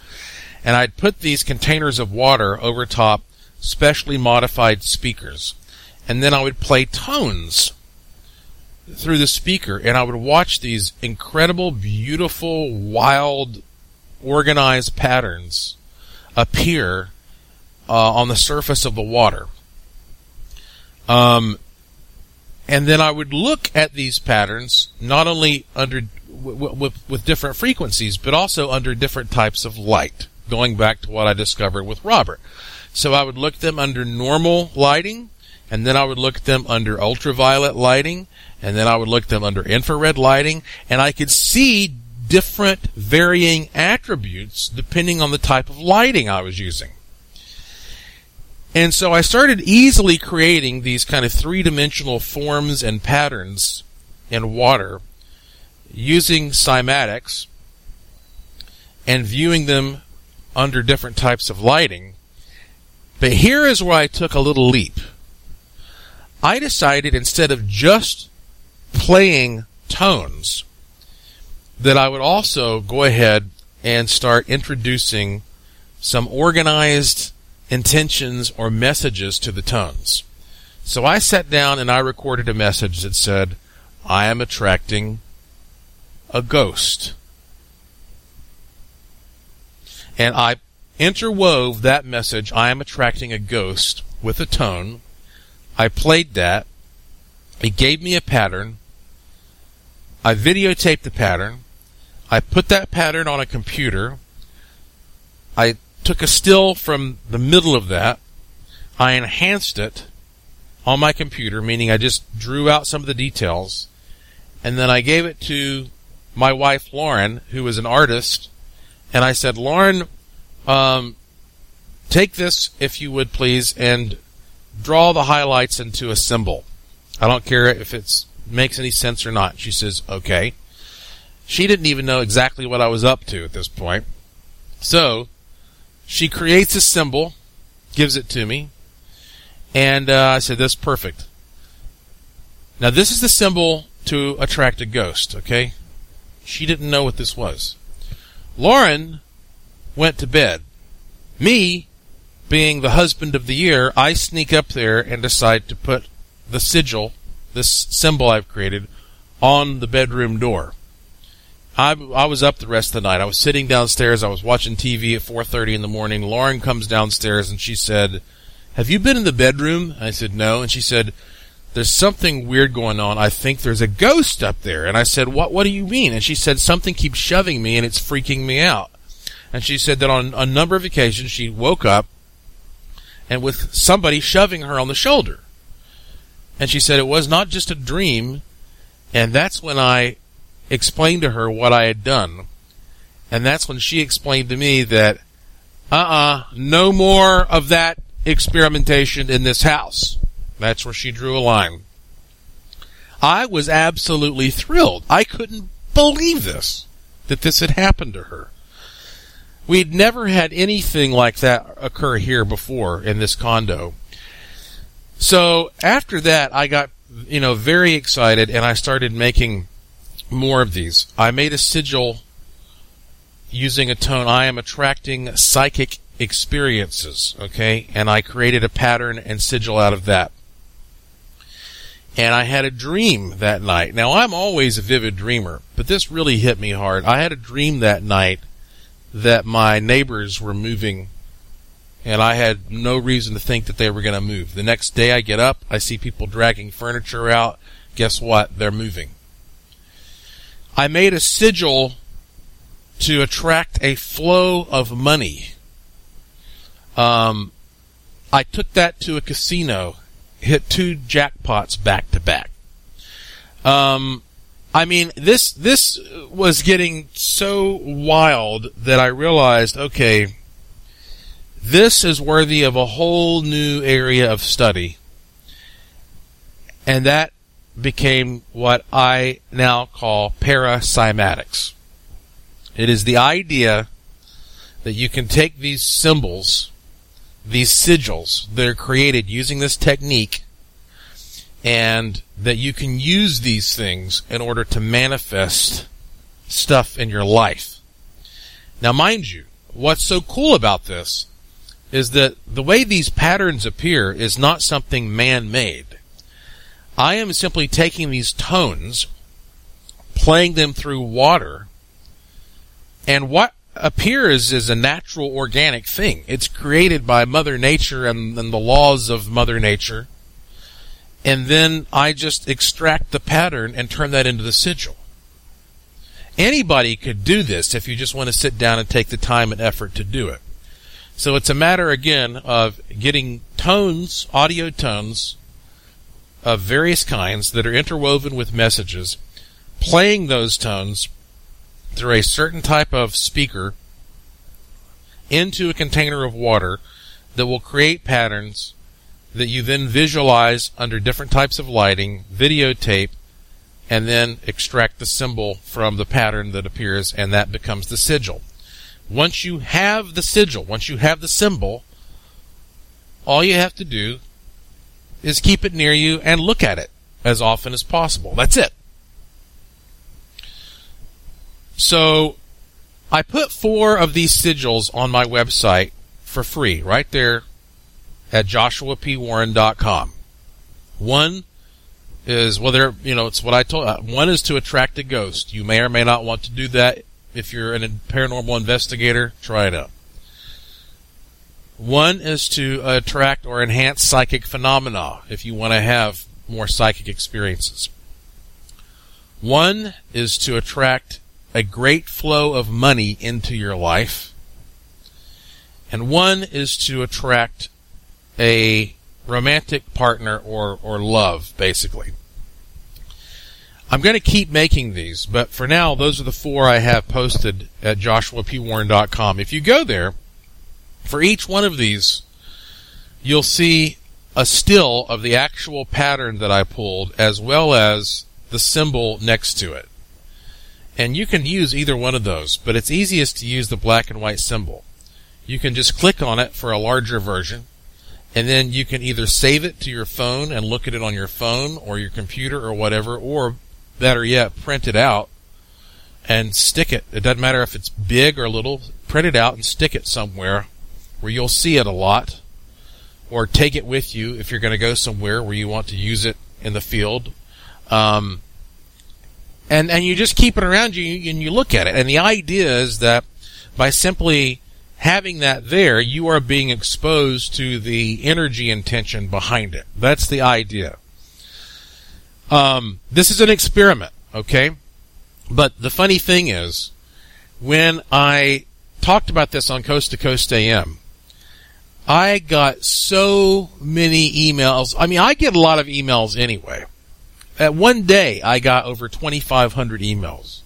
and I'd put these containers of water over top specially modified speakers, and then I would play tones through the speaker, and I would watch these incredible, beautiful, wild, organized patterns appear on the surface of the water. And then I would look at these patterns not only under with different frequencies, but also under different types of light. Going back to what I discovered with Robert. So I would look at them under normal lighting, and then I would look at them under ultraviolet lighting, and then I would look at them under infrared lighting, and I could see different varying attributes depending on the type of lighting I was using. And so I started easily creating these kind of three-dimensional forms and patterns in water using cymatics and viewing them under different types of lighting. But here is where I took a little leap. I decided instead of just playing tones, that I would also go ahead and start introducing some organized intentions or messages to the tones. So I sat down and I recorded a message that said, "I am attracting a ghost." And I interwove that message, "I am attracting a ghost," with a tone. I played that. It gave me a pattern. I videotaped the pattern. I put that pattern on a computer. I took a still from the middle of that. I enhanced it on my computer, meaning I just drew out some of the details. And then I gave it to my wife, Lauren, who is an artist. And I said, "Lauren, take this, if you would please, and draw the highlights into a symbol. I don't care if it makes any sense or not." She says, "Okay." She didn't even know exactly what I was up to at this point. So she creates a symbol, gives it to me, and I said, "That's perfect." Now this is the symbol to attract a ghost, okay? She didn't know what this was. Lauren went to bed. Me, being the husband of the year, I sneak up there and decide to put the sigil, this symbol I've created, on the bedroom door. I was up the rest of the night. I was sitting downstairs. I was watching TV at 4:30 in the morning. Lauren comes downstairs and she said, "Have you been in the bedroom?" I said, "No." And she said, "There's something weird going on. I think there's a ghost up there." And I said, What do you mean?" And she said, "Something keeps shoving me and it's freaking me out." And she said that on a number of occasions she woke up and with somebody shoving her on the shoulder. And she said it was not just a dream. And that's when I explained to her what I had done. And that's when she explained to me that, no more of that experimentation in this house. That's where she drew a line. I was absolutely thrilled. I couldn't believe that this had happened to her. We'd never had anything like that occur here before in this condo. So after that, I got, very excited, and I started making more of these. I made a sigil using a tone. I am attracting psychic experiences, okay? And I created a pattern and sigil out of that. And I had a dream that night. Now, I'm always a vivid dreamer, but this really hit me hard. I had a dream that night that my neighbors were moving, and I had no reason to think that they were going to move. The next day I get up, I see people dragging furniture out. Guess what? They're moving. I made a sigil to attract a flow of money. I took that to a casino. Hit 2 jackpots back to back. This was getting so wild that I realized, okay, this is worthy of a whole new area of study. And that became what I now call parasymatics. It is the idea that you can take these symbols, these sigils that are created using this technique, and that you can use these things in order to manifest stuff in your life. Now, mind you, what's so cool about this is that the way these patterns appear is not something man-made. I am simply taking these tones, playing them through water, and what appears is a natural organic thing. It's created by Mother Nature and the laws of Mother Nature. And then I just extract the pattern and turn that into the sigil. Anybody could do this if you just want to sit down and take the time and effort to do it. So it's a matter, again, of getting tones, audio tones, of various kinds that are interwoven with messages, playing those tones through a certain type of speaker into a container of water that will create patterns that you then visualize under different types of lighting, videotape, and then extract the symbol from the pattern that appears, and that becomes the sigil. Once you have the sigil, once you have the symbol, all you have to do is keep it near you and look at it as often as possible. That's it. So I put 4 of these sigils on my website for free, right there at joshuapwarren.com. One is, it's what I told you. One is to attract a ghost. You may or may not want to do that. If you're a paranormal investigator, try it out. One is to attract or enhance psychic phenomena if you want to have more psychic experiences. One is to attract a great flow of money into your life. And one is to attract a romantic partner or love, basically. I'm going to keep making these, but for now, those are the 4 I have posted at joshuapwarren.com. If you go there, for each one of these, you'll see a still of the actual pattern that I pulled, as well as the symbol next to it. And you can use either one of those, but it's easiest to use the black and white symbol. You can just click on it for a larger version, and then you can either save it to your phone and look at it on your phone or your computer or whatever, or better yet, print it out and stick it. It doesn't matter if it's big or little. Print it out and stick it somewhere where you'll see it a lot, or take it with you if you're going to go somewhere where you want to use it in the field. And you just keep it around you and you look at it. And the idea is that by simply having that there, you are being exposed to the energy and tension behind it. That's the idea. This is an experiment, okay? But the funny thing is, when I talked about this on Coast to Coast AM, I got so many emails. I mean, I get a lot of emails anyway. At one day, I got over 2,500 emails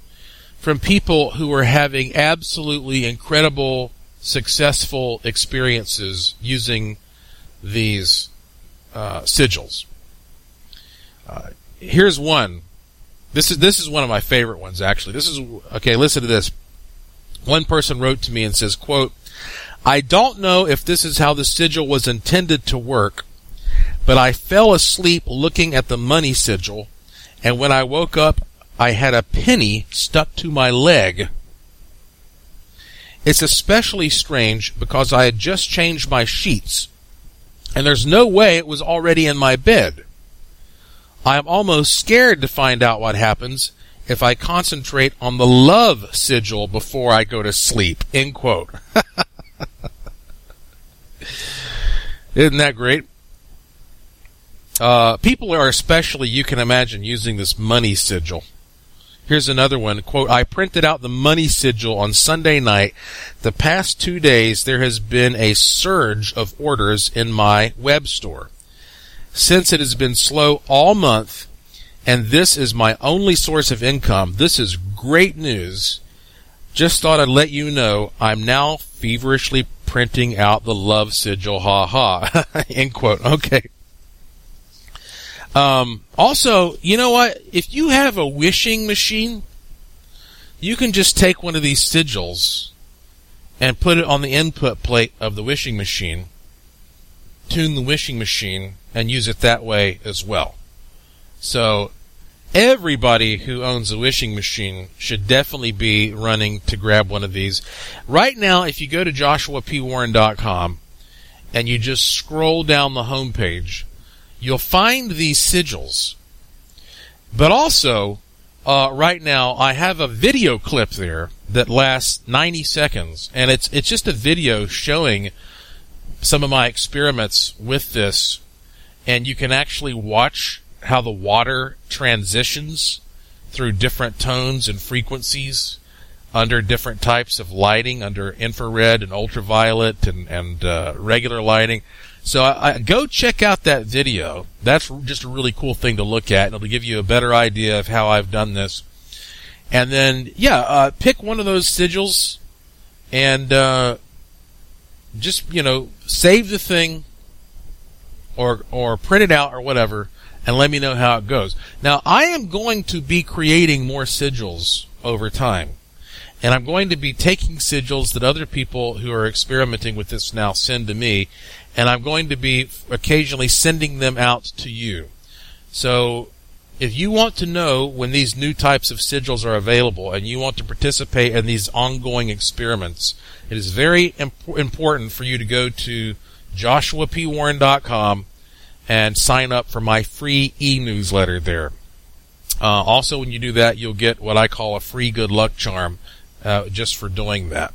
from people who were having absolutely incredible, successful experiences using these sigils. Here's one. This is one of my favorite ones, actually. Okay, listen to this. One person wrote to me and says, quote, "I don't know if this is how the sigil was intended to work, but I fell asleep looking at the money sigil, and when I woke up, I had a penny stuck to my leg. It's especially strange because I had just changed my sheets, and there's no way it was already in my bed. I am almost scared to find out what happens if I concentrate on the love sigil before I go to sleep." End quote. Isn't that great? People are especially, you can imagine, using this money sigil. Here's another one, quote, "I printed out the money sigil on Sunday night. The past 2 days, there has been a surge of orders in my web store. Since it has been slow all month, and this is my only source of income, this is great news. Just thought I'd let you know I'm now feverishly printing out the love sigil, ha ha," end quote. Okay. Also, you know what? If you have a wishing machine, you can just take one of these sigils and put it on the input plate of the wishing machine, tune the wishing machine, and use it that way as well. So everybody who owns a wishing machine should definitely be running to grab one of these. Right now, if you go to joshuapwarren.com and you just scroll down the homepage, you'll find these sigils. But also, right now, I have a video clip there that lasts 90 seconds. And it's just a video showing some of my experiments with this. And you can actually watch how the water transitions through different tones and frequencies under different types of lighting, under infrared and ultraviolet and regular lighting. So I go check out that video. That's just a really cool thing to look at, and it'll give you a better idea of how I've done this. And then, pick one of those sigils and just, save the thing or print it out or whatever, and let me know how it goes. Now, I am going to be creating more sigils over time, and I'm going to be taking sigils that other people who are experimenting with this now send to me, and I'm going to be occasionally sending them out to you. So if you want to know when these new types of sigils are available and you want to participate in these ongoing experiments, it is very important for you to go to joshuapwarren.com and sign up for my free e-newsletter there. Also, when you do that, you'll get what I call a free good luck charm just for doing that.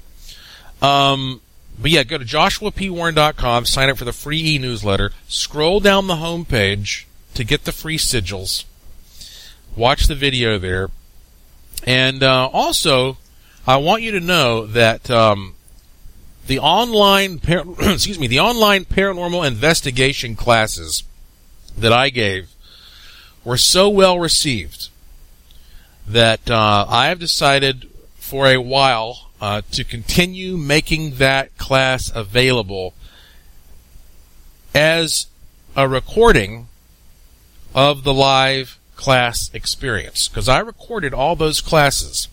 But yeah, go to joshuapwarren.com, sign up for the free e-newsletter, scroll down the homepage to get the free sigils, watch the video there, and also I want you to know that the online paranormal investigation classes that I gave were so well received that I have decided for a while to continue making that class available as a recording of the live class experience, because I recorded all those classes.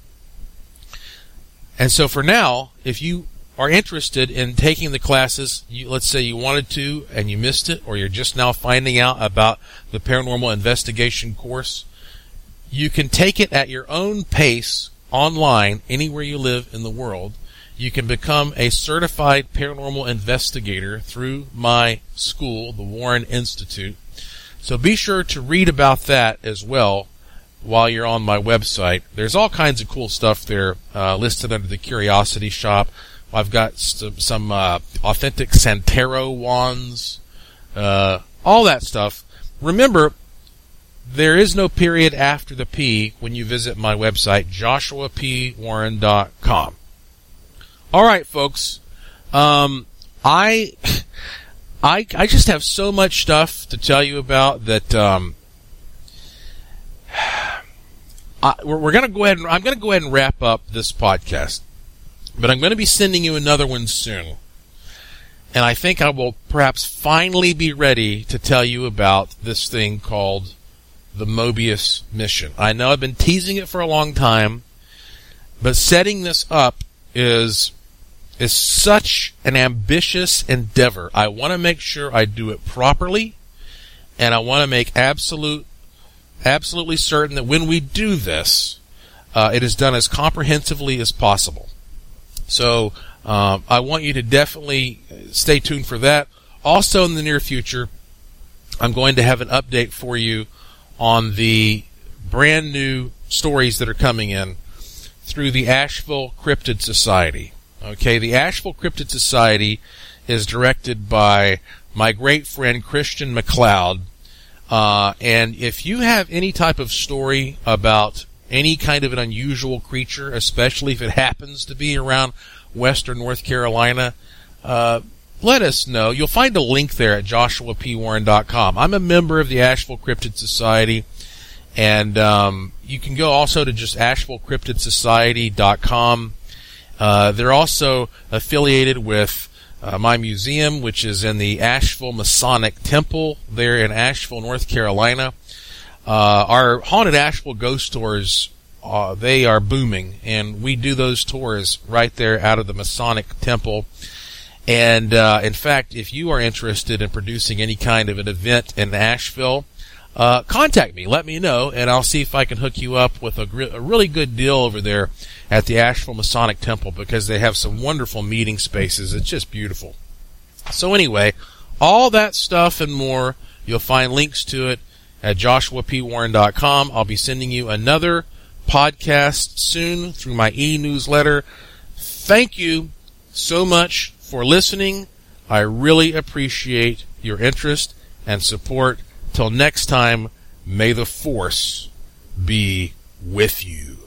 And so for now, if you are interested in taking the classes, let's say you wanted to and you missed it, or you're just now finding out about the paranormal investigation course, You can take it at your own pace online, anywhere you live in the world. You can become a certified paranormal investigator through my school, the Warren Institute. So be sure to read about that as well while you're on my website. There's all kinds of cool stuff there listed under the Curiosity Shop. I've got some authentic Santero wands, all that stuff. Remember, there is no period after the P when you visit my website, joshuapwarren.com. All right, folks. I just have so much stuff to tell you about that we're going to go ahead and I'm going to go ahead and wrap up this podcast. But I'm going to be sending you another one soon. And I think I will perhaps finally be ready to tell you about this thing called the Mobius Mission. I know I've been teasing it for a long time, but setting this up is such an ambitious endeavor. I want to make sure I do it properly, and I want to make absolutely certain that when we do this, it is done as comprehensively as possible. So I want you to definitely stay tuned for that. Also, in the near future, I'm going to have an update for you on the brand new stories that are coming in through the Asheville Cryptid Society. Okay, the Asheville Cryptid Society is directed by my great friend Christian McLeod. And if you have any type of story about any kind of an unusual creature, especially if it happens to be around western North Carolina, let us know. You'll find a link there at joshuapwarren.com. I'm a member of the Asheville Cryptid Society, and you can go also to just ashevillecryptidsociety.com. They're also affiliated with my museum, which is in the Asheville Masonic Temple there in Asheville, North Carolina. Our Haunted Asheville ghost tours, they are booming, and we do those tours right there out of the Masonic Temple. And, in fact, if you are interested in producing any kind of an event in Asheville, contact me, let me know, and I'll see if I can hook you up with a really good deal over there at the Asheville Masonic Temple, because they have some wonderful meeting spaces. It's just beautiful. So anyway, all that stuff and more, you'll find links to it at joshuapwarren.com. I'll be sending you another podcast soon through my e-newsletter. Thank you so much for listening. I really appreciate your interest and support. Till next time, may the Force be with you.